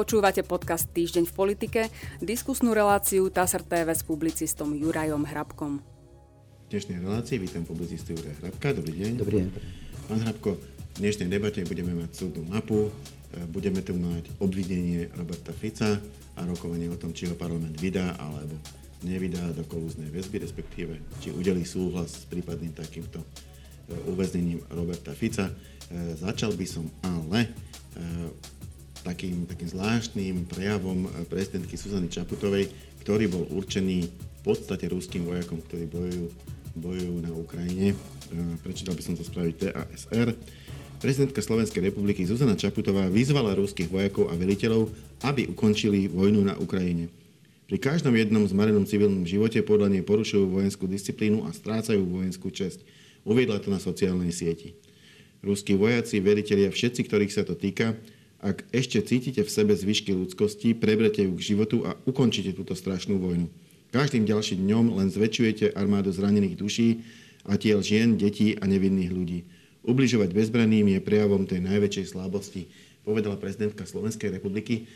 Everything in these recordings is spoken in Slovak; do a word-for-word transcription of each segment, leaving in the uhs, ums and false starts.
Počúvate podcast Týždeň v politike, diskusnú reláciu té á es er té vé s publicistom Jurajom Hrabkom. V dnešnej relácii vítam publicistu Juraja Hrabka. Dobrý deň. Dobrý deň. Pán Hrabko, v dnešnej debate budeme mať súdnu mapu, budeme tu mať obvinenie Roberta Fica a rokovanie o tom, či ho parlament vydá alebo nevydá do kolúznej väzby, respektíve či udelí súhlas s prípadným takýmto uväznením Roberta Fica. Začal by som ale takým, takým zvláštnym prejavom prezidentky Zuzany Čaputovej, ktorý bol určený v podstate ruským vojakom, ktorí bojujú, bojujú na Ukrajine. Prečítal by som to spraviť té á es er. Prezidentka Slovenskej republiky Zuzana Čaputová vyzvala ruských vojakov a veliteľov, aby ukončili vojnu na Ukrajine. Pri každom jednom zmarenom civilnom živote podľa nej porušujú vojenskú disciplínu a strácajú vojenskú česť. Uviedla to na sociálnej sieti. Ruskí vojaci, velitelia, všetci, ktorých sa to týka, ak ešte cítite v sebe zvyšky ľudskosti, preberete ju k životu a ukončite túto strašnú vojnu. Každým ďalším dňom len zväčšujete armádu zranených duší a tiel žien, detí a nevinných ľudí. Ubližovať bezbranným je prejavom tej najväčšej slabosti, povedala prezidentka Slovenskej republiky.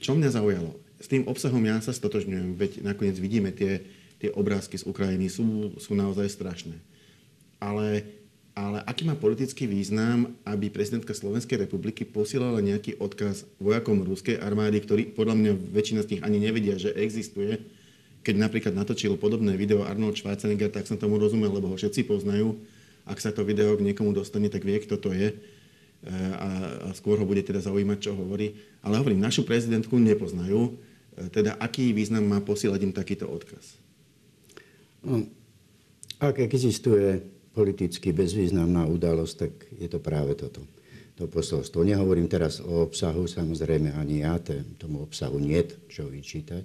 Čo mňa zaujalo? S tým obsahom ja sa stotožňujem, veď nakoniec vidíme tie, tie obrázky z Ukrajiny, sú, sú naozaj strašné. Ale, ale aký má politický význam, aby prezidentka Slovenskej republiky posielala nejaký odkaz vojakom ruskej armády, ktorí podľa mňa väčšina z nich ani nevedia, že existuje? Keď napríklad natočil podobné video Arnold Schwarzenegger, tak som tomu rozumel, lebo ho všetci poznajú. Ak sa to video k niekomu dostane, tak vie, kto to je. A, a skôr ho bude teda zaujímať, čo hovorí. Ale hovorím, našu prezidentku nepoznajú. Teda aký význam má posielať im takýto odkaz? No, ak existuje politicky bezvýznamná udalosť, tak je to práve toto, to posolstvo. Nehovorím teraz o obsahu, samozrejme ani ja, tomu obsahu niet čo vyčítať,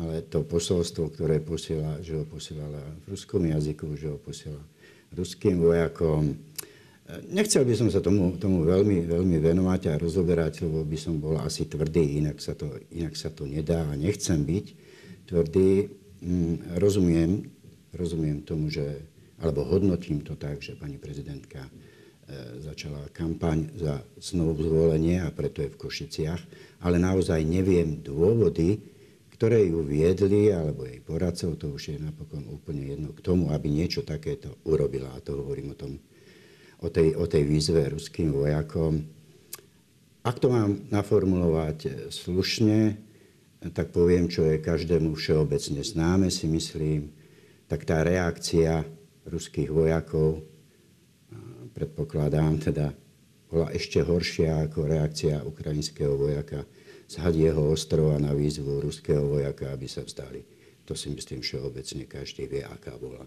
ale to posolstvo, ktoré posiela, že ho posielala v ruskom jazyku, že ho posiela ruským vojakom. Nechcel by som sa tomu, tomu veľmi, veľmi venovať a rozoberať, lebo by som bol asi tvrdý, inak sa to, inak sa to nedá a nechcem byť tvrdý. Mm, rozumiem, rozumiem tomu, že, alebo hodnotím to tak, že pani prezidentka e, začala kampaň za znovuzvolenie a preto je v Košiciach, ale naozaj neviem dôvody, ktoré ju viedli, alebo jej poradcov, to už je napokon úplne jedno, k tomu, aby niečo takéto urobila. A to hovorím o tom, O tej, o tej výzve ruským vojakom. Ak to mám naformulovať slušne, tak poviem, čo je každému všeobecne známe, si myslím, tak tá reakcia ruských vojakov, predpokladám teda, bola ešte horšia ako reakcia ukrajinského vojaka z Hadieho ostrova na výzvu ruského vojaka, aby sa vzdali. To si myslím všeobecne každý vie, aká bola.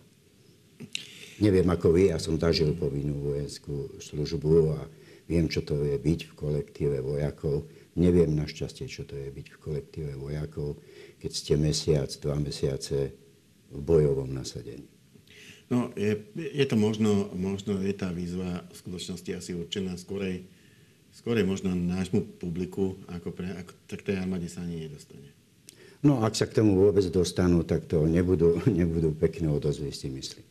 Neviem ako vy, ja som zažil povinnú vojenskú službu a viem, čo to je byť v kolektíve vojakov. Neviem našťastie, čo to je byť v kolektíve vojakov, keď ste mesiac, dva mesiace v bojovom nasadení. No, je, je to možno, možno je tá výzva v skutočnosti asi určená skorej, skorej možno nášmu publiku, ako pre, ako, tak tej armáde sa ani nedostane. No, ak sa k tomu vôbec dostanú, tak to nebudú, nebudú pekné odozvy, si myslím.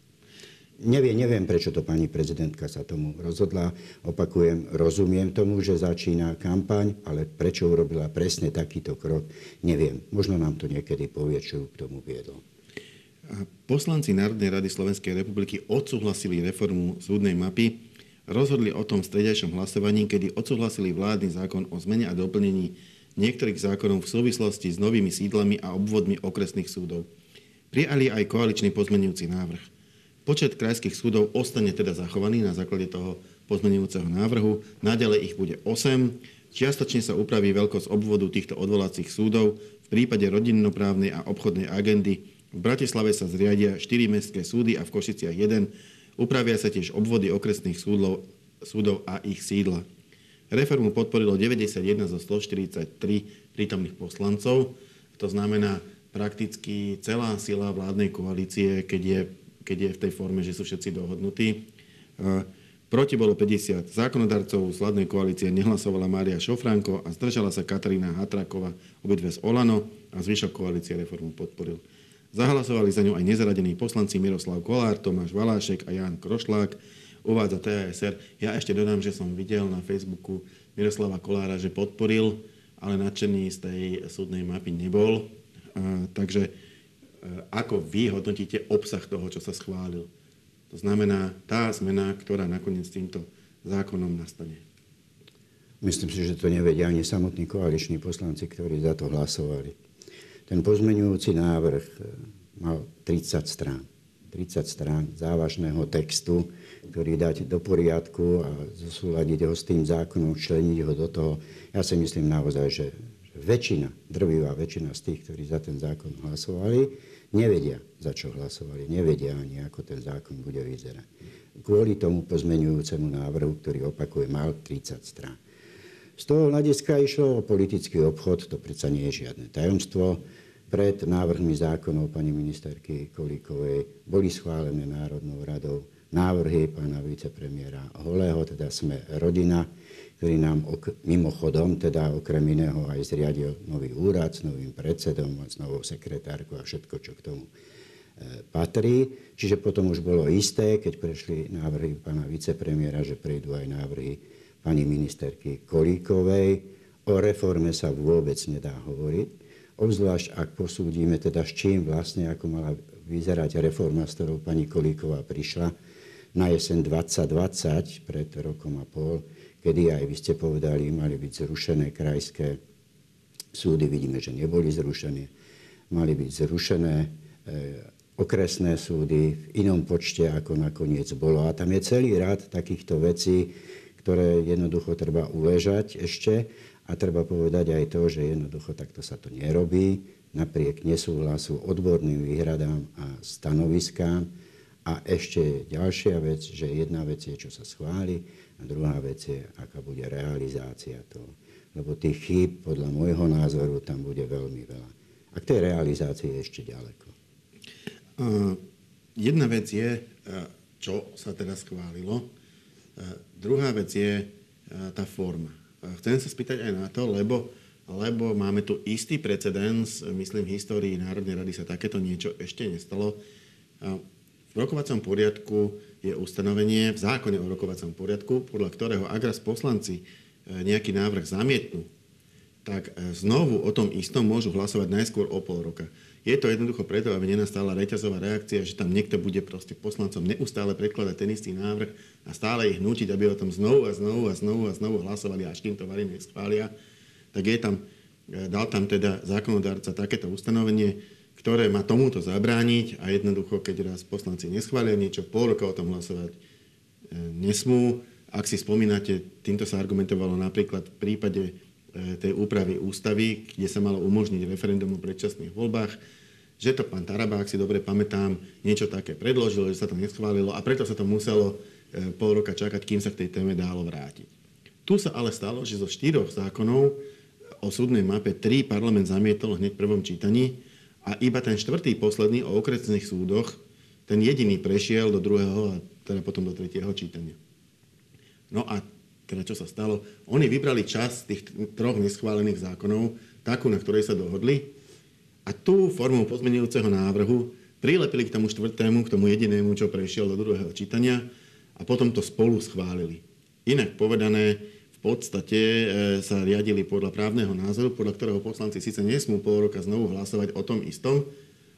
Neviem, neviem, prečo to pani prezidentka sa tomu rozhodla. Opakujem, rozumiem tomu, že začína kampaň, ale prečo urobila presne takýto krok, neviem. Možno nám to niekedy povie, čo k tomu viedlo. Poslanci Národnej rady Slovenskej republiky odsúhlasili reformu súdnej mapy. Rozhodli o tom v stredajšom hlasovaní, kedy odsúhlasili vládny zákon o zmene a doplnení niektorých zákonov v súvislosti s novými sídlami a obvodmi okresných súdov. Prijali aj koaličný pozmenujúci návrh. Počet krajských súdov ostane teda zachovaný na základe toho pozmenujúceho návrhu. Naďalej ich bude osem. Čiastočne sa upraví veľkosť obvodu týchto odvolacích súdov. V prípade rodinnoprávnej a obchodnej agendy v Bratislave sa zriadia štyri mestské súdy a v Košiciach jeden. Upravia sa tiež obvody okresných súdlov, súdov a ich sídla. Reformu podporilo deväťdesiatjeden zo stoštyridsaťtri prítomných poslancov. To znamená prakticky celá sila vládnej koalície, keď je keď je v tej forme, že sú všetci dohodnutí. Proti bolo päťdesiat zákonodarcov, z vládnej koalície nehlasovala Mária Šofránko a zdržala sa Katarína Hatrákova, obidve z Oľano, a zvyšok koalície reformu podporil. Zahlasovali za ňu aj nezaradení poslanci Miroslav Kolár, Tomáš Valášek a Jan Krošľák, uvádza té á es er. Ja ešte dodám, že som videl na Facebooku Miroslava Kolára, že podporil ale nadšený z tej súdnej mapy nebol. Takže ako vy hodnotíte obsah toho, čo sa schválil? To znamená tá zmena, ktorá nakoniec týmto zákonom nastane. Myslím si, že to nevedia ani samotní koaliční poslanci, ktorí za to hlasovali. Ten pozmeňujúci návrh mal tridsať strán. tridsať strán závažného textu, ktorý dáte do poriadku a zosúľadiť ho s tým zákonom, členiť ho do toho. Ja si myslím naozaj, že väčšina, drvivá väčšina z tých, ktorí za ten zákon hlasovali, nevedia, za čo hlasovali, nevedia ani, ako ten zákon bude vyzerať. Kvôli tomu pozmeňujúcemu návrhu, ktorý opakuje, mal tridsať strán. Z toho hľadiska išlo o politický obchod, to predsa nie je žiadne tajomstvo. Pred návrhmi zákonov pani ministerky Kolíkovej boli schválené Národnou radou návrhy pána vicepremiéra Holého, teda Sme rodina, ktorý nám ok- mimochodom, teda okrem iného aj zriadil nový úrad s novým predsedom, s novou sekretárkou a všetko, čo k tomu patrí. Čiže potom už bolo isté, keď prešli návrhy pána vicepremiéra, že prejdú aj návrhy pani ministerky Kolíkovej. O reforme sa vôbec nedá hovoriť, obzvlášť ak posúdime teda s čím vlastne, ako mala vyzerať reforma, s ktorou pani Kolíková prišla na jeseň dvadsať dvadsať, pred rokom a pol, kedy aj vy ste povedali, mali byť zrušené krajské súdy, vidíme, že neboli zrušené, mali byť zrušené e, okresné súdy v inom počte, ako nakoniec bolo. A tam je celý rád takýchto vecí, ktoré jednoducho treba uležať ešte a treba povedať aj to, že jednoducho takto sa to nerobí, napriek nesúhlasu, odborným výhradám a stanoviskám. A ešte ďalšia vec, že jedna vec je, čo sa schváli, a druhá vec je, aká bude realizácia toho. Lebo tých chýb, podľa môjho názoru, tam bude veľmi veľa. A k tej realizácii je ešte ďaleko. Uh, jedna vec je, čo sa teda schválilo. Druhá vec je tá forma. Chcem sa spýtať aj na to, lebo, lebo máme tu istý precedens, myslím, v histórii Národnej rady sa takéto niečo ešte nestalo. V rokovacom poriadku je ustanovenie, v zákone o rokovacom poriadku, podľa ktorého ak raz poslanci nejaký návrh zamietnú, tak znovu o tom istom môžu hlasovať najskôr o pol roka. Je to jednoducho preto, aby nenastala reťazová reakcia, že tam niekto bude proste poslancom neustále predkladať ten istý návrh a stále ich nútiť, aby o tom znovu a znovu a znovu a znovu hlasovali, až kým to varím neschvália. Tak je tam, dal tam teda zákonodárca takéto ustanovenie, ktoré má tomuto zabrániť a jednoducho, keď raz poslanci neschvália niečo, pol roka o tom hlasovať nesmú. Ak si spomínate, týmto sa argumentovalo napríklad v prípade tej úpravy ústavy, kde sa malo umožniť referendum o predčasných voľbách, že to pán Taraba, ak si dobre pamätám, niečo také predložil, že sa to neschválilo a preto sa to muselo pol roka čakať, kým sa k tej téme dalo vrátiť. Tu sa ale stalo, že zo štyroch zákonov o súdnej mape tri parlament zamietol hneď v prvom čítaní a iba ten štvrtý, posledný o okresných súdoch, ten jediný prešiel do druhého a teda potom do tretieho čítania. No a teda čo sa stalo, oni vybrali časť tých troch neschválených zákonov, takú, na ktorej sa dohodli, a tú formou pozmenujúceho návrhu prilepili k tomu štvrtému, k tomu jedinému, čo prešiel do druhého čítania, a potom to spolu schválili. Inak povedané, v podstate e, sa riadili podľa právneho názoru, podľa ktorého poslanci síce nesmú pol roka znovu hlasovať o tom istom,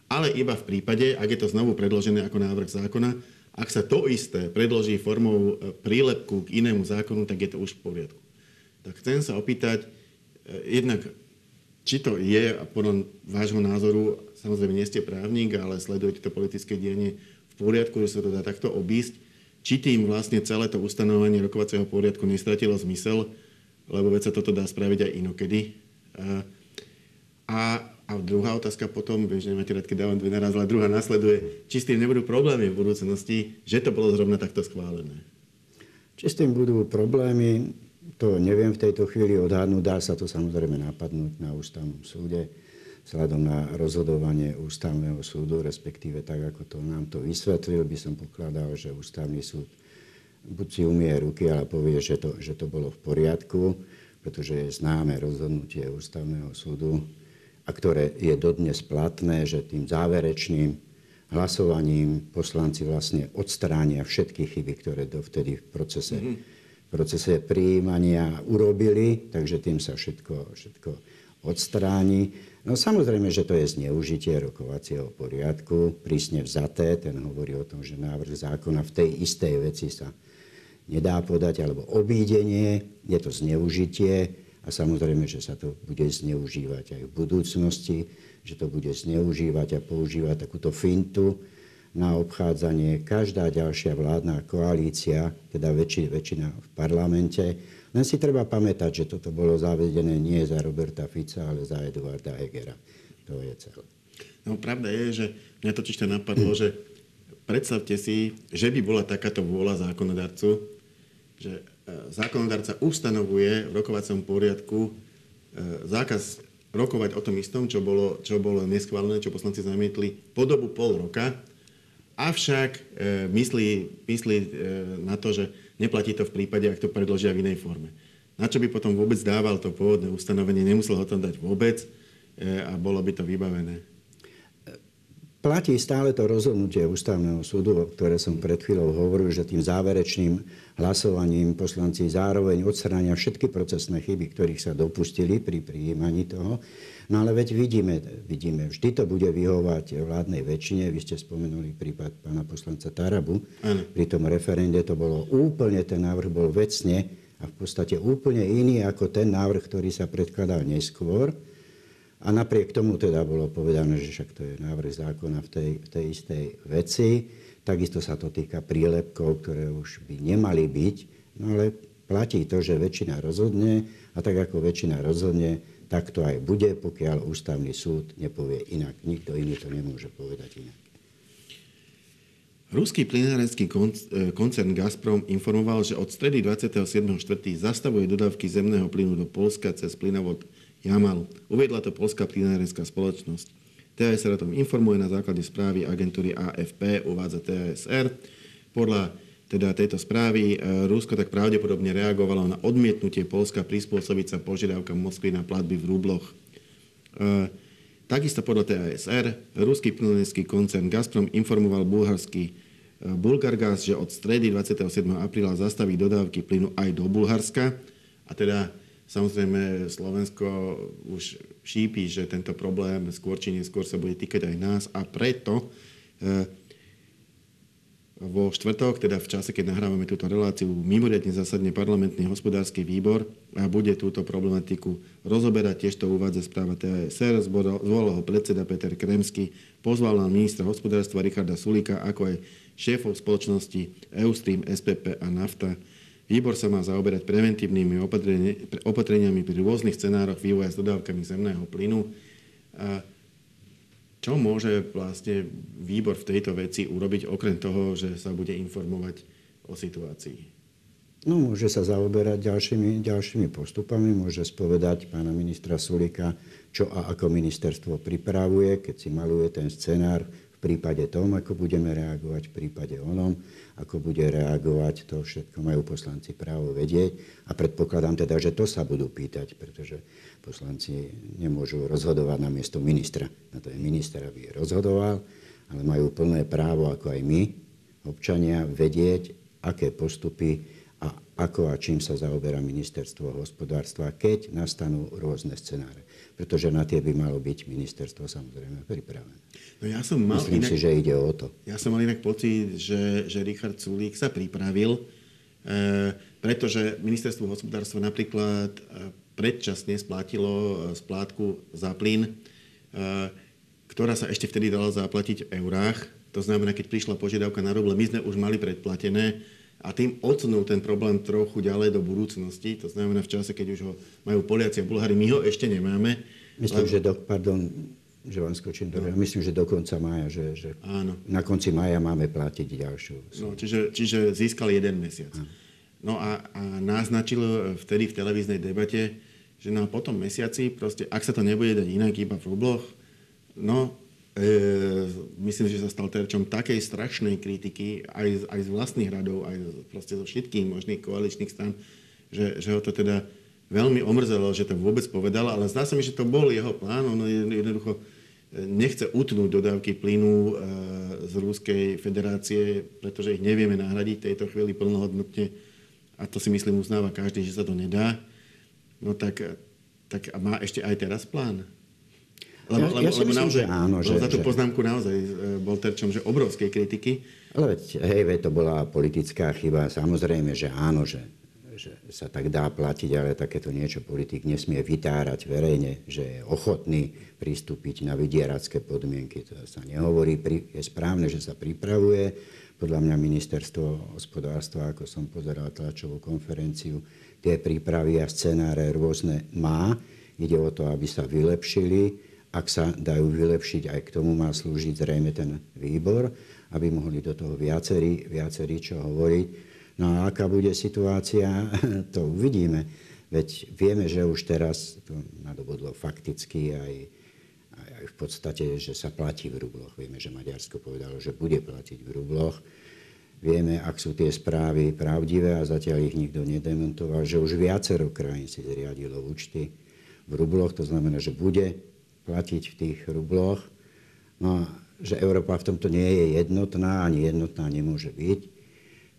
ale iba v prípade, ak je to znovu predložené ako návrh zákona. Ak sa to isté predloží formou prílepku k inému zákonu, tak je to už v poriadku. Tak chcem sa opýtať, jednak, či to je, a podľa vášho názoru, samozrejme nie ste právnik, ale sledujete to politické dianie, v poriadku, že sa to dá takto obísť, či tým vlastne celé to ustanovenie rokovacieho poriadku nestratilo zmysel, lebo veď sa toto dá spraviť aj inokedy. A A druhá otázka potom, vieš, nemáte rád, keď dávam dve naraz, ale druhá nasleduje. Či s tým nebudú problémy v budúcnosti, že to bolo zrovna takto schválené? Či s tým budú problémy, to neviem v tejto chvíli odhadnúť. Dá sa to samozrejme napadnúť na ústavnom súde, vzhľadom na rozhodovanie ústavného súdu, respektíve tak, ako to nám to vysvetlil, by som pokladal, že ústavný súd buď si umie ruky, ale povie, že to, že to bolo v poriadku, pretože je známe rozhodnutie ústavného súdu, a ktoré je dodnes platné, že tým záverečným hlasovaním poslanci vlastne odstránia všetky chyby, ktoré dovtedy v procese, v procese prijímania urobili, takže tým sa všetko, všetko odstráni. No samozrejme, že to je zneužitie rokovacieho poriadku, prísne vzaté, ten hovorí o tom, že návrh zákona v tej istej veci sa nedá podať, alebo obídenie, je to zneužitie a samozrejme, že sa to bude zneužívať aj v budúcnosti, že to bude zneužívať a používať takúto fintu na obchádzanie. Každá ďalšia vládna koalícia, teda väčši, väčšina v parlamente. Len si treba pamätať, že toto bolo zavedené nie za Roberta Fica, ale za Eduarda Hegera. To je celé. No pravda je, že mňa totiž to napadlo, že predstavte si, že by bola takáto vôľa zákonodarcu, že zákonodarca ustanovuje v rokovacom poriadku zákaz rokovať o tom istom, čo bolo, čo bolo neschválené, čo poslanci zamietli po dobu pol roka. Avšak e, myslí, myslí e, na to, že neplatí to v prípade, ak to predložia v inej forme. Na čo by potom vôbec dával to pôvodné ustanovenie, nemusel ho tam dať vôbec e, a bolo by to vybavené. Platí stále to rozhodnutie Ústavného súdu, o ktoré som pred chvíľou hovoril, že tým záverečným hlasovaním poslanci zároveň odstránia všetky procesné chyby, ktorých sa dopustili pri prijímaní toho. No ale veď vidíme, vidíme, vždy to bude vyhovať vládnej väčšine. Vy ste spomenuli prípad pána poslanca Tarabu. Ano. Pri tom referende to bolo úplne, ten návrh bol vecne a v podstate úplne iný ako ten návrh, ktorý sa predkladal neskôr. A napriek tomu teda bolo povedané, že však to je návrh zákona v tej, v tej istej veci. Takisto sa to týka prílepkov, ktoré už by nemali byť. No ale platí to, že väčšina rozhodne a tak ako väčšina rozhodne, tak to aj bude, pokiaľ Ústavný súd nepovie inak. Nikto iný to nemôže povedať inak. Ruský plynárenský koncern Gazprom informoval, že od stredy dvadsiateho siedmeho štvrtého zastavuje dodávky zemného plynu do Poľska cez plynovod Jamal. Uviedla to Poľská plynárenská spoločnosť. té á es er o tom informuje na základe správy agentúry á ef pé, uvádza té á es er. Podľa teda tejto správy Rusko tak pravdepodobne reagovalo na odmietnutie Poľska prispôsobiť sa požiadavkám Moskvy na platby v rubloch. E, takisto podľa té á es er ruský plynárenský koncern Gazprom informoval bulharský e, Bulgargas, že od stredy dvadsiateho siedmeho apríla zastaví dodávky plynu aj do Bulharska. A teda samozrejme, Slovensko už šípi, že tento problém skôr či neskôr sa bude týkať aj nás a preto e, vo štvrtok, teda v čase, keď nahrávame túto reláciu, mimoriadne zasadne parlamentný hospodársky výbor a bude túto problematiku rozoberať. Tiež to uvádza správa té á es er. Zvolal ho predseda Peter Kremský, pozval na ministra hospodárstva Richarda Sulíka, ako aj šéfov spoločnosti Eustream, es pé pé a Nafta. Výbor sa má zaoberať preventívnymi opatreniami pri rôznych scenároch vývoja s dodávkami zemného plynu. A čo môže vlastne výbor v tejto veci urobiť, okrem toho, že sa bude informovať o situácii? No, môže sa zaoberať ďalšími, ďalšími postupami. Môže spovedať pána ministra Sulíka, čo a ako ministerstvo pripravuje, keď si maluje ten scenár, v prípade tom, ako budeme reagovať, v prípade onom, ako bude reagovať, to všetko majú poslanci právo vedieť. A predpokladám teda, že to sa budú pýtať, pretože poslanci nemôžu rozhodovať na miesto ministra. Na to je minister, aby rozhodoval, ale majú plné právo, ako aj my, občania, vedieť, aké postupy a ako a čím sa zaoberá ministerstvo hospodárstva, keď nastanú rôzne scenáre. Pretože na tie by malo byť ministerstvo samozrejme pripravené. No ja som mal Myslím inak, si, že ide o to. Ja som mal inak pocit, že, že Richard Sulík sa pripravil, e, pretože ministerstvo hospodárstva napríklad predčasne splatilo splátku za plyn, e, ktorá sa ešte vtedy dala zaplatiť v eurách. To znamená, keď prišla požiadavka na ruble, my sme už mali predplatené, a tým odsunul ten problém trochu ďalej do budúcnosti. To znamená, v čase, keď už ho majú Poliaci a Bulhári, my ho ešte nemáme. Myslím, lebo... že do, pardon, že vám skočím do... No. Myslím, že do konca mája, že, že Áno. na konci mája máme platiť ďalšiu. No, čiže, čiže získal jeden mesiac. Áno. No a, a naznačil vtedy v televíznej debate, že no po tom mesiaci, proste, ak sa to nebude dať inak iba v rubloch, no... E, myslím, že sa stal terčom takej strašnej kritiky aj, aj z vlastných radov, aj proste zo všetkých možných koaličných strán, že, že ho to teda veľmi omrzelo, že to vôbec povedal, ale zdá sa mi, že to bol jeho plán. On jednoducho nechce utnúť dodávky plynu e, z Ruskej federácie, pretože ich nevieme nahradiť tejto chvíli plnohodnotne a a to si myslím uznáva každý, že sa to nedá, no tak, tak a má ešte aj teraz plán. Lebo, ja, lebo, ja si lebo myslím, naozaj, že áno. Že, za tú že... poznámku naozaj bol terčom že obrovskej kritiky. Ale veď, hej, veď to bola politická chyba. Samozrejme, že áno, že, že sa tak dá platiť, ale takéto niečo politik nesmie vytárať verejne, že je ochotný pristúpiť na vydieracké podmienky. To sa nehovorí. Je správne, že sa pripravuje. Podľa mňa ministerstvo hospodárstva, ako som pozeral tlačovú konferenciu, tie prípravy a scenáre rôzne má. Ide o to, aby sa vylepšili. Ak sa dajú vylepšiť, aj k tomu má slúžiť zrejme ten výbor, aby mohli do toho viacerí, viacerí čo hovoriť. No a aká bude situácia, to uvidíme. Veď vieme, že už teraz, to nadobudlo fakticky aj, aj v podstate, že sa platí v rubloch. Vieme, že Maďarsko povedalo, že bude platiť v rubloch. Vieme, ak sú tie správy pravdivé a zatiaľ ich nikto nedementoval, že už viacero krajín si zriadilo účty v rubloch, to znamená, že bude platiť v tých rubloch. No, že Európa v tomto nie je jednotná, ani jednotná nemôže byť.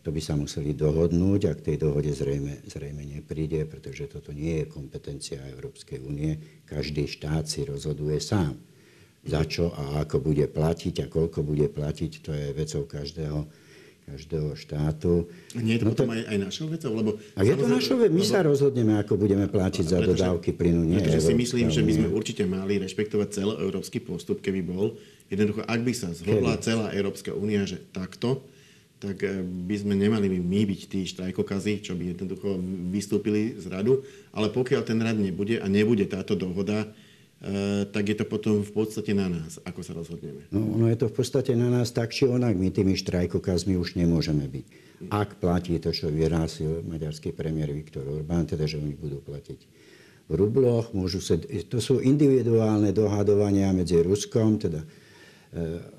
To by sa museli dohodnúť a k tej dohode zrejme, zrejme nepríde, pretože toto nie je kompetencia Európskej únie. Každý štát si rozhoduje sám, za čo a ako bude platiť a koľko bude platiť, to je vecou každého každého štátu. Nie je to no potom to... aj, aj našou vecou? Lebo ak je to našou vecou, my lebo... sa rozhodneme, ako budeme platiť za dodávky plynu. Nie pretože si myslím, že by sme určite mali rešpektovať celoeurópsky postup, keby bol. Jednoducho, ak by sa zhodla keby. celá Európska únia, že takto, tak by sme nemali my byť tí štrajkokazy, čo by jednoducho vystúpili z radu. Ale pokiaľ ten rad nebude a nebude táto dohoda, tak je to potom v podstate na nás, ako sa rozhodneme. No, ono je to v podstate na nás tak, či onak. My tými štrajkokazmi už nemôžeme byť. Ak platí to, čo vyhlásil maďarský premiér Viktor Orbán, teda, že oni budú platiť v rubloch, môžu sa... To sú individuálne dohadovania medzi Ruskom, teda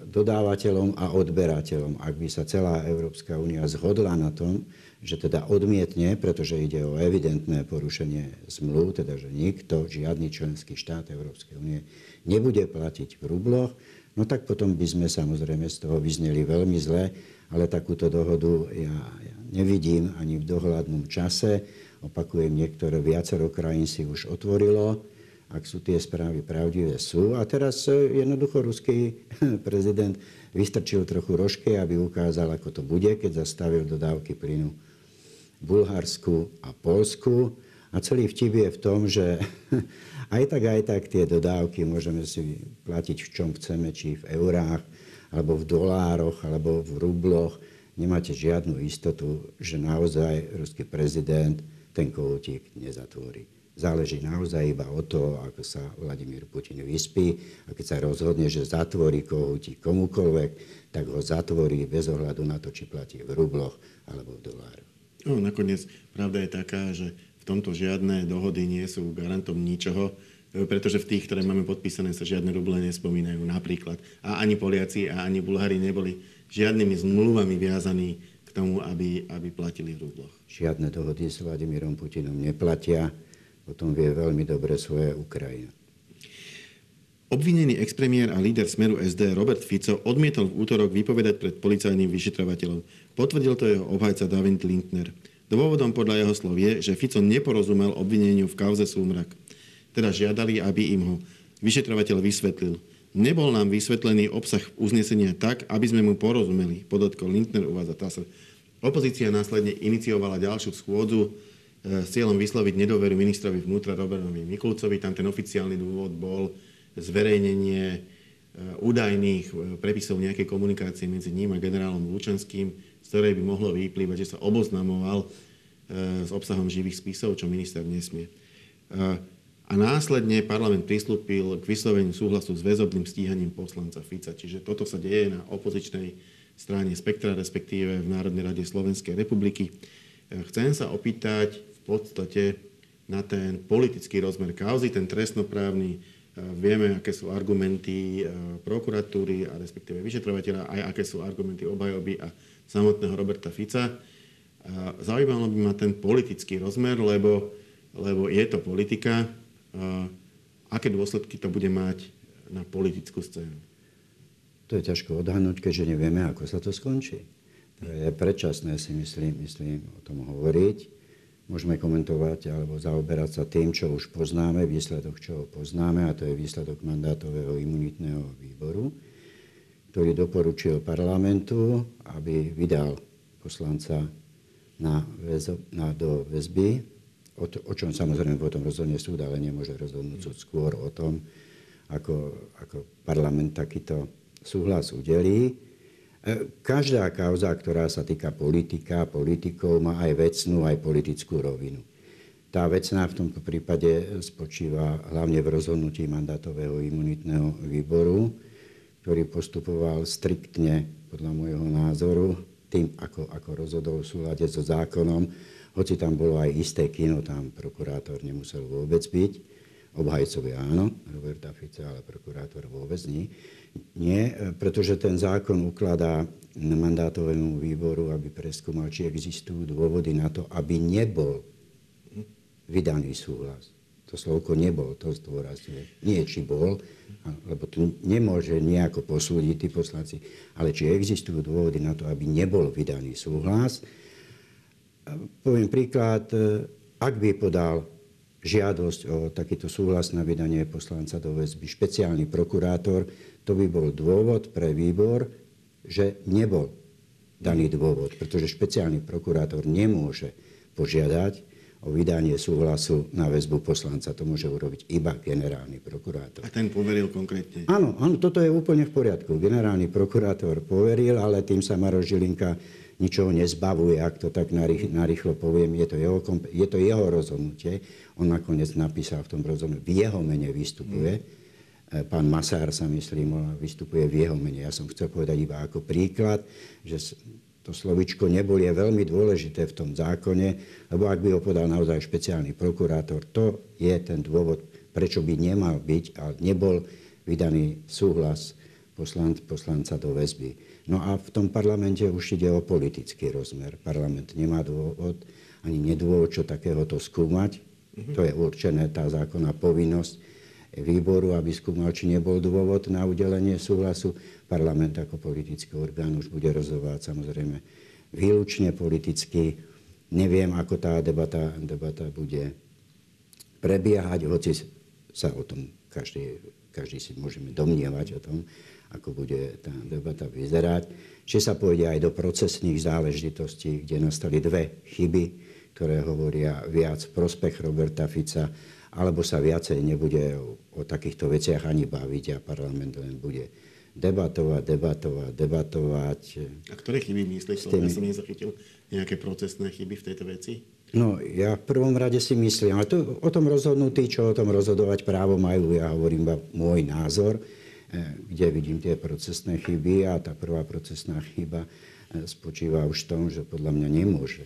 dodávateľom a odberateľom. Ak by sa celá Európska únia zhodla na tom, že teda odmietne, pretože ide o evidentné porušenie zmluv, teda že nikto, žiadny členský štát Európskej únie nebude platiť v rubloch, no tak potom by sme samozrejme z toho vyzneli veľmi zle, ale takúto dohodu ja, ja nevidím ani v dohľadnom čase. Opakujem, niektoré viacero krajín si už otvorilo, ak sú tie správy pravdivé, sú. A teraz jednoducho ruský prezident vystrčil trochu rožky, aby ukázal, ako to bude, keď zastavil dodávky plynu Bulharsku a Polsku. A celý vtip je v tom, že aj tak, aj tak tie dodávky môžeme si platiť v čom chceme, či v eurách, alebo v dolároch, alebo v rubloch. Nemáte žiadnu istotu, že naozaj ruský prezident ten kohútik nezatvorí. Záleží naozaj iba o to, ako sa Vladimír Putin vyspí a keď sa rozhodne, že zatvorí kohútik komukoľvek, tak ho zatvorí bez ohľadu na to, či platí v rubloch alebo v dolároch. No, nakoniec pravda je taká, že v tomto žiadne dohody nie sú garantom ničoho, pretože v tých, ktoré máme podpísané, sa žiadne ruble nespomínajú napríklad. A ani Poliaci, a ani Bulhári neboli žiadnymi zmluvami viazaní k tomu, aby, aby platili v rubloch. Žiadne dohody s Vladimírom Putinom neplatia, o tom vie veľmi dobre svoje Ukrajina. Obvinený expremiér a líder Smeru es dé Robert Fico odmietol v útorok vypovedať pred policajným vyšetrovateľom. Potvrdil to jeho obhajca David Lindner. Dôvodom podľa jeho slov je, že Fico neporozumel obvineniu v kauze Súmrak. Teda žiadali, aby im ho vyšetrovateľ vysvetlil. Nebol nám vysvetlený obsah uznesenia tak, aby sme mu porozumeli, podotkol Lindner, uvádza té á es er. Opozícia následne iniciovala ďalšiu schôdzu s cieľom vysloviť nedoveru ministrovi vnútra Robertovi Mikulcovi. Tam ten oficiálny dôvod bol zverejnenie údajných prepisov nejakej komunikácie medzi ním a generálom Lučenským, z ktorej by mohlo vyplývať, že sa oboznamoval s obsahom živých spisov, čo minister nesmie. A následne parlament pristúpil k vysloveniu súhlasu s väzobným stíhaním poslanca Fica. Čiže toto sa deje na opozičnej strane spektra, respektíve v Národnej rade Slovenskej republiky. Chcem sa opýtať v podstate na ten politický rozmer kauzy, ten trestnoprávny. Vieme, aké sú argumenty prokuratúry a respektíve vyšetrovateľa, aj aké sú argumenty obhajoby a samotného Roberta Fica. Zaujímalo by ma ten politický rozmer, lebo, lebo je to politika. Aké dôsledky to bude mať na politickú scénu? To je ťažko odhadnúť, keďže nevieme, ako sa to skončí. je predčasné, si myslím, myslím o tom hovoriť. Môžeme komentovať alebo zaoberať sa tým, čo už poznáme, výsledok, čo poznáme, a to je výsledok mandátového imunitného výboru, ktorý doporučil parlamentu, aby vydal poslanca na väz- na do väzby, o, to, o čom samozrejme potom rozhodne súd, ale nemôže rozhodnúť skôr o tom, ako, ako parlament takýto súhlas udelí. Každá kauza, ktorá sa týka politika, politikov, má aj vecnú, aj politickú rovinu. Tá vecná v tomto prípade spočíva hlavne v rozhodnutí mandátového imunitného výboru, ktorý postupoval striktne, podľa môjho názoru, tým, ako, ako rozhodol v súlade so zákonom. Hoci tam bolo aj isté kino, tam prokurátor nemusel vôbec byť. Obhajcovia áno, Roberta Fica, ale prokurátor vôbec nie. Nie, pretože ten zákon ukladá mandátovému výboru, aby preskúmal, či existujú dôvody na to, aby nebol vydaný súhlas. To slovko nebol, to zdôrazňuje. Nie, či bol, lebo tu nemôže nejako posúdiť tí poslanci, ale či existujú dôvody na to, aby nebol vydaný súhlas. Poviem príklad, ak by podal žiadosť o takýto súhlas na vydanie poslanca do väzby špeciálny prokurátor, to by bol dôvod pre výbor, že nebol daný dôvod, pretože špeciálny prokurátor nemôže požiadať o vydanie súhlasu na väzbu poslanca. To môže urobiť iba generálny prokurátor. A ten poveril konkrétne? Áno, áno, toto je úplne v poriadku. Generálny prokurátor poveril, ale tým sa Maroš Žilinka ničoho nezbavuje, ak to tak narýchlo poviem. Je to jeho, je to jeho rozhodnutie. On nakoniec napísal v tom rozhodnutí, v jeho mene vystupuje. Mm. Pán Masár sa myslím, vystupuje v jeho mene. Ja som chcel povedať iba ako príklad, že to slovičko nebol je veľmi dôležité v tom zákone, lebo ak by ho podal naozaj špeciálny prokurátor, to je ten dôvod, prečo by nemal byť a nebol vydaný súhlas poslanca do väzby. No a v tom parlamente už ide o politický rozmer. Parlament nemá dôvod, ani nedôvod, čo takéhoto skúmať. Mm-hmm. To je určené, tá zákonná povinnosť výboru, aby skúmal, či nebol dôvod na udelenie súhlasu. Parlament ako politický orgán už bude rozhodovať samozrejme výlučne politicky. Neviem, ako tá debata, debata bude prebiehať, hoci sa o tom každý, každý si môžeme domnievať o tom, ako bude tá debata vyzerať. Či sa pôjde aj do procesných záležitostí, kde nastali dve chyby, ktoré hovoria viac v prospech Roberta Fica, alebo sa viacej nebude o takýchto veciach ani baviť a parlament len bude debatovať, debatovať, debatovať. A ktoré chyby myslíš? Tými... Ja som nezachytil nejaké procesné chyby v tejto veci? No, ja v prvom rade si myslím, ale to, o tom rozhodnú tí, čo o tom rozhodovať právo majú. Ja hovorím iba môj názor, kde vidím tie procesné chyby, a tá prvá procesná chyba spočíva už v tom, že podľa mňa nemôže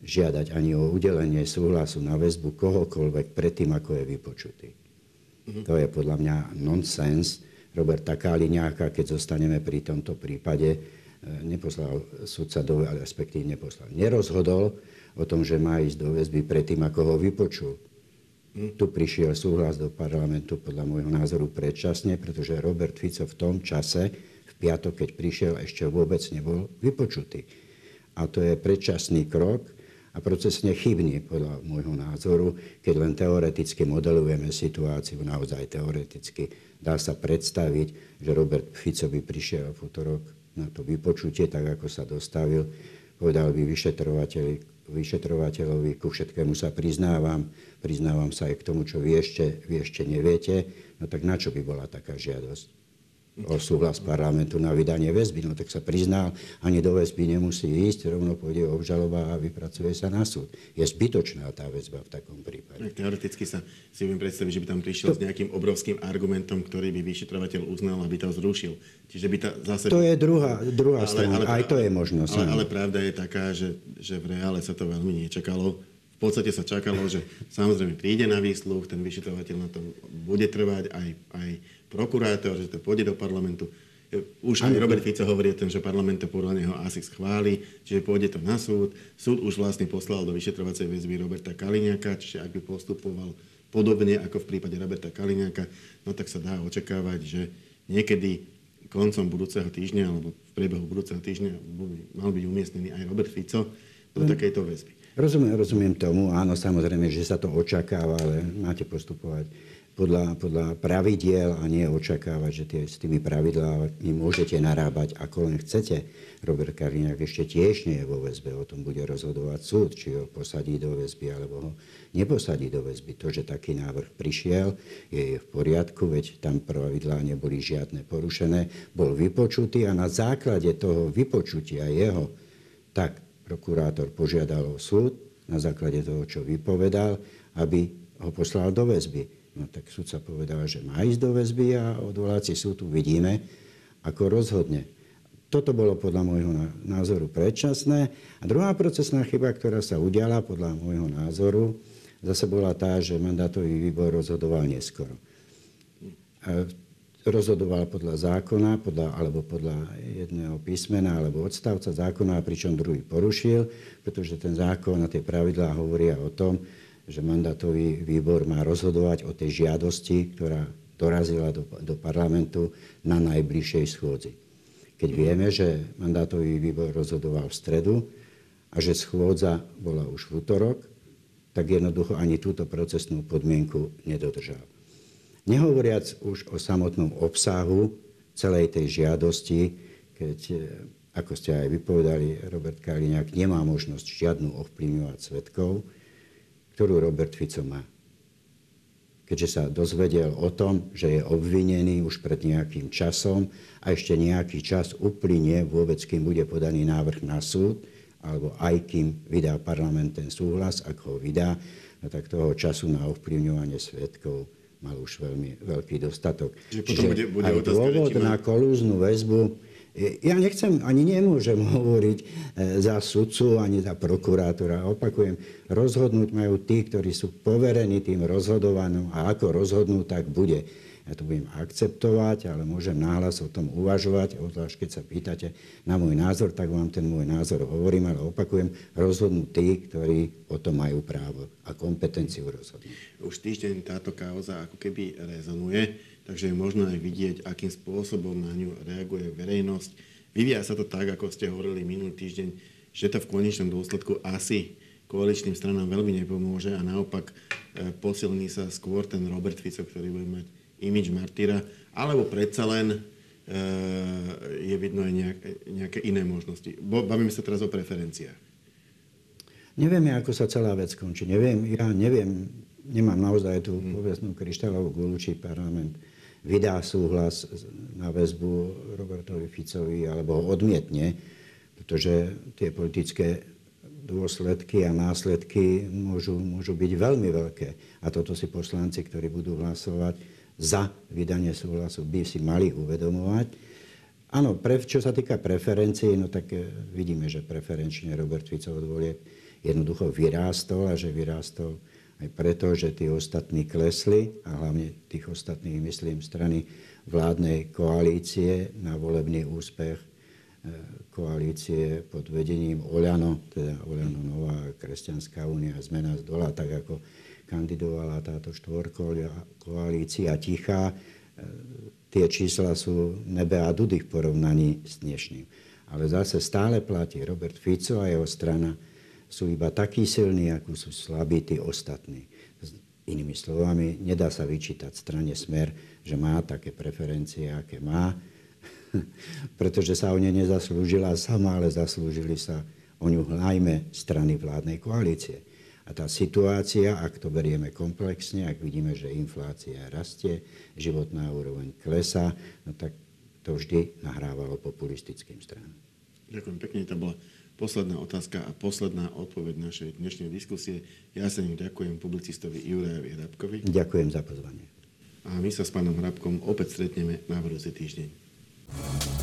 žiadať ani o udelenie súhlasu na väzbu kohokoľvek predtým, ako je vypočutý. Mm-hmm. To je podľa mňa nonsens. Roberta Kaliňáka, keď zostaneme pri tomto prípade, neposlal sudca do väzby, respektíve neposlal. Nerozhodol o tom, že má ísť do väzby predtým, ako ho vypočul. Mm-hmm. Tu prišiel súhlas do parlamentu podľa môjho názoru predčasne, pretože Robert Fico v tom čase, v piatok, keď prišiel, ešte vôbec nebol vypočutý. A to je predčasný krok, a procesne chybný, podľa môjho názoru, keď len teoreticky modelujeme situáciu, naozaj teoreticky. Dá sa predstaviť, že Robert Fico by prišiel v utorok na to vypočutie, tak ako sa dostavil. Povedal by vyšetrovateľ, vyšetrovateľovi, ku všetkému sa priznávam, priznávam sa aj k tomu, čo vy ešte, vy ešte neviete. No tak na čo by bola taká žiadosť o súhlas parlamentu na vydanie väzby? No tak sa priznal, ani do väzby nemusí ísť, rovno pôjde obžaloba a vypracuje sa na súd. Je zbytočná tá väzba v takom prípade. Tak teoreticky sa si budem predstaviť, že by tam prišiel to... s nejakým obrovským argumentom, ktorý by vyšetrovateľ uznal, aby to zrušil. Čiže by tá zase... To je druhá, druhá ale, strana, ale, aj to je možnosť. Ale, ale pravda je taká, že, že v reále sa to veľmi nečakalo. V podstate sa čakalo, že samozrejme príde na výsluch, ten vyšetrovateľ na tom bude trvať, aj, aj prokurátor, že to pôjde do parlamentu. Už aj Robert Fico hovorí o tom, že parlament to podľa neho asi schváli, čiže pôjde to na súd. Súd už vlastne poslal do vyšetrovacej väzby Roberta Kaliňáka, čiže ak by postupoval podobne ako v prípade Roberta Kaliňáka, no tak sa dá očakávať, že niekedy koncom budúceho týždňa alebo v priebehu budúceho týždňa mal byť umiestnený aj Robert Fico do takejto väzby. Rozumiem, rozumiem tomu. Áno, samozrejme, že sa to očakáva, ale máte postupovať podľa, podľa pravidiel a nie očakávať, že tie, s tými pravidlami môžete narábať ako len chcete. Robert Kaliňák ešte tiež nie je vo väzbe. O tom bude rozhodovať súd, či ho posadí do väzby, alebo ho neposadí do väzby. To, že taký návrh prišiel, je v poriadku, veď tam pravidlá neboli žiadne porušené. Bol vypočutý a na základe toho vypočutia jeho, tak prokurátor požiadal súd na základe toho, čo vypovedal, aby ho poslal do väzby. No tak súd sa povedal, že má ísť do väzby a odvolací súd uvidíme, ako rozhodne. Toto bolo podľa môjho názoru predčasné. A druhá procesná chyba, ktorá sa udiala podľa môjho názoru, zase bola tá, že mandátový výbor rozhodoval neskoro. Rozhodoval podľa zákona, podľa, alebo podľa jedného písmena, alebo odstavca zákona, pričom druhý porušil, pretože ten zákon a tie pravidlá hovoria o tom, že mandátový výbor má rozhodovať o tej žiadosti, ktorá dorazila do, do parlamentu na najbližšej schôdzi. Keď vieme, že mandátový výbor rozhodoval v stredu a že schôdza bola už v utorok, tak jednoducho ani túto procesnú podmienku nedodržal. Nehovoriac už o samotnom obsahu celej tej žiadosti, keď, ako ste aj vypovedali, Robert Kaliňák nemá možnosť žiadnu ovplyvňovať svedkov, ktorú Robert Fico má. Keďže sa dozvedel o tom, že je obvinený už pred nejakým časom a ešte nejaký čas uplynie vôbec, kým bude podaný návrh na súd, alebo aj kým vydá parlament ten súhlas, ak ho vydá, no tak toho času na ovplyvňovanie svedkov mal už veľmi veľký dostatok. Čiže potom bude, bude aj otázka, dôvod na kolúznu väzbu. Ja nechcem, ani nemôžem hovoriť za sudcu, ani za prokurátora. Opakujem, rozhodnúť majú tí, ktorí sú poverení tým rozhodovaním a ako rozhodnú, tak bude. Ja to budem akceptovať, ale môžem nahlas o tom uvažovať. Odvlášť, keď sa pýtate na môj názor, tak vám ten môj názor hovorím, ale opakujem, rozhodnú tí, ktorí o tom majú právo a kompetenciu rozhodnúť. Už týždeň táto kauza ako keby rezonuje. Takže je možno aj vidieť, akým spôsobom na ňu reaguje verejnosť. Vyvíja sa to tak, ako ste hovorili minulý týždeň, že to v konečnom dôsledku asi koaličným stranám veľmi nepomôže a naopak posilní sa skôr ten Robert Fico, ktorý bude mať imidž martýra, alebo predsa len je vidno aj nejaké iné možnosti. Bavíme sa teraz o preferenciách. Nevieme, ako sa celá vec skončí. Neviem, ja neviem, nemám naozaj tú povestnú kryštálovú guľu, či parlament vydá súhlas na väzbu Robertovi Ficovi alebo ho odmietne, pretože tie politické dôsledky a následky môžu, môžu byť veľmi veľké. A toto si poslanci, ktorí budú hlasovať za vydanie súhlasu, by si mali uvedomovať. Áno, pre, čo sa týka preferencií, no tak vidíme, že preferenčne Robert Fico od volieb jednoducho vyrástol a že vyrástol aj preto, že tí ostatní klesli, a hlavne tých ostatných, myslím, strany vládnej koalície na volebný úspech koalície pod vedením Oľano, teda Oľano Nová kresťanská únia, Zmena z dola, tak ako kandidovala táto štvorkoalícia tichá. Tie čísla sú nebe a dudy v porovnaní s dnešným. Ale zase stále platí Robert Fico a jeho strana sú iba takí silní, ako sú slabí tí ostatní. Inými slovami, nedá sa vyčítať strane Smer, že má také preferencie, aké má, pretože sa o ne nezaslúžila sama, ale zaslúžili sa o ňu najmä strany vládnej koalície. A tá situácia, ak to berieme komplexne, ak vidíme, že inflácia rastie, životná úroveň klesá, no tak to vždy nahrávalo populistickým stranám. Ďakujem pekne, to bola posledná otázka a posledná odpoveď našej dnešnej diskusie. Ja sa im ďakujem publicistovi Jurajovi Hrabkovi. Ďakujem za pozvanie. A my sa s pánom Hrabkom opäť stretneme na budúci týždeň.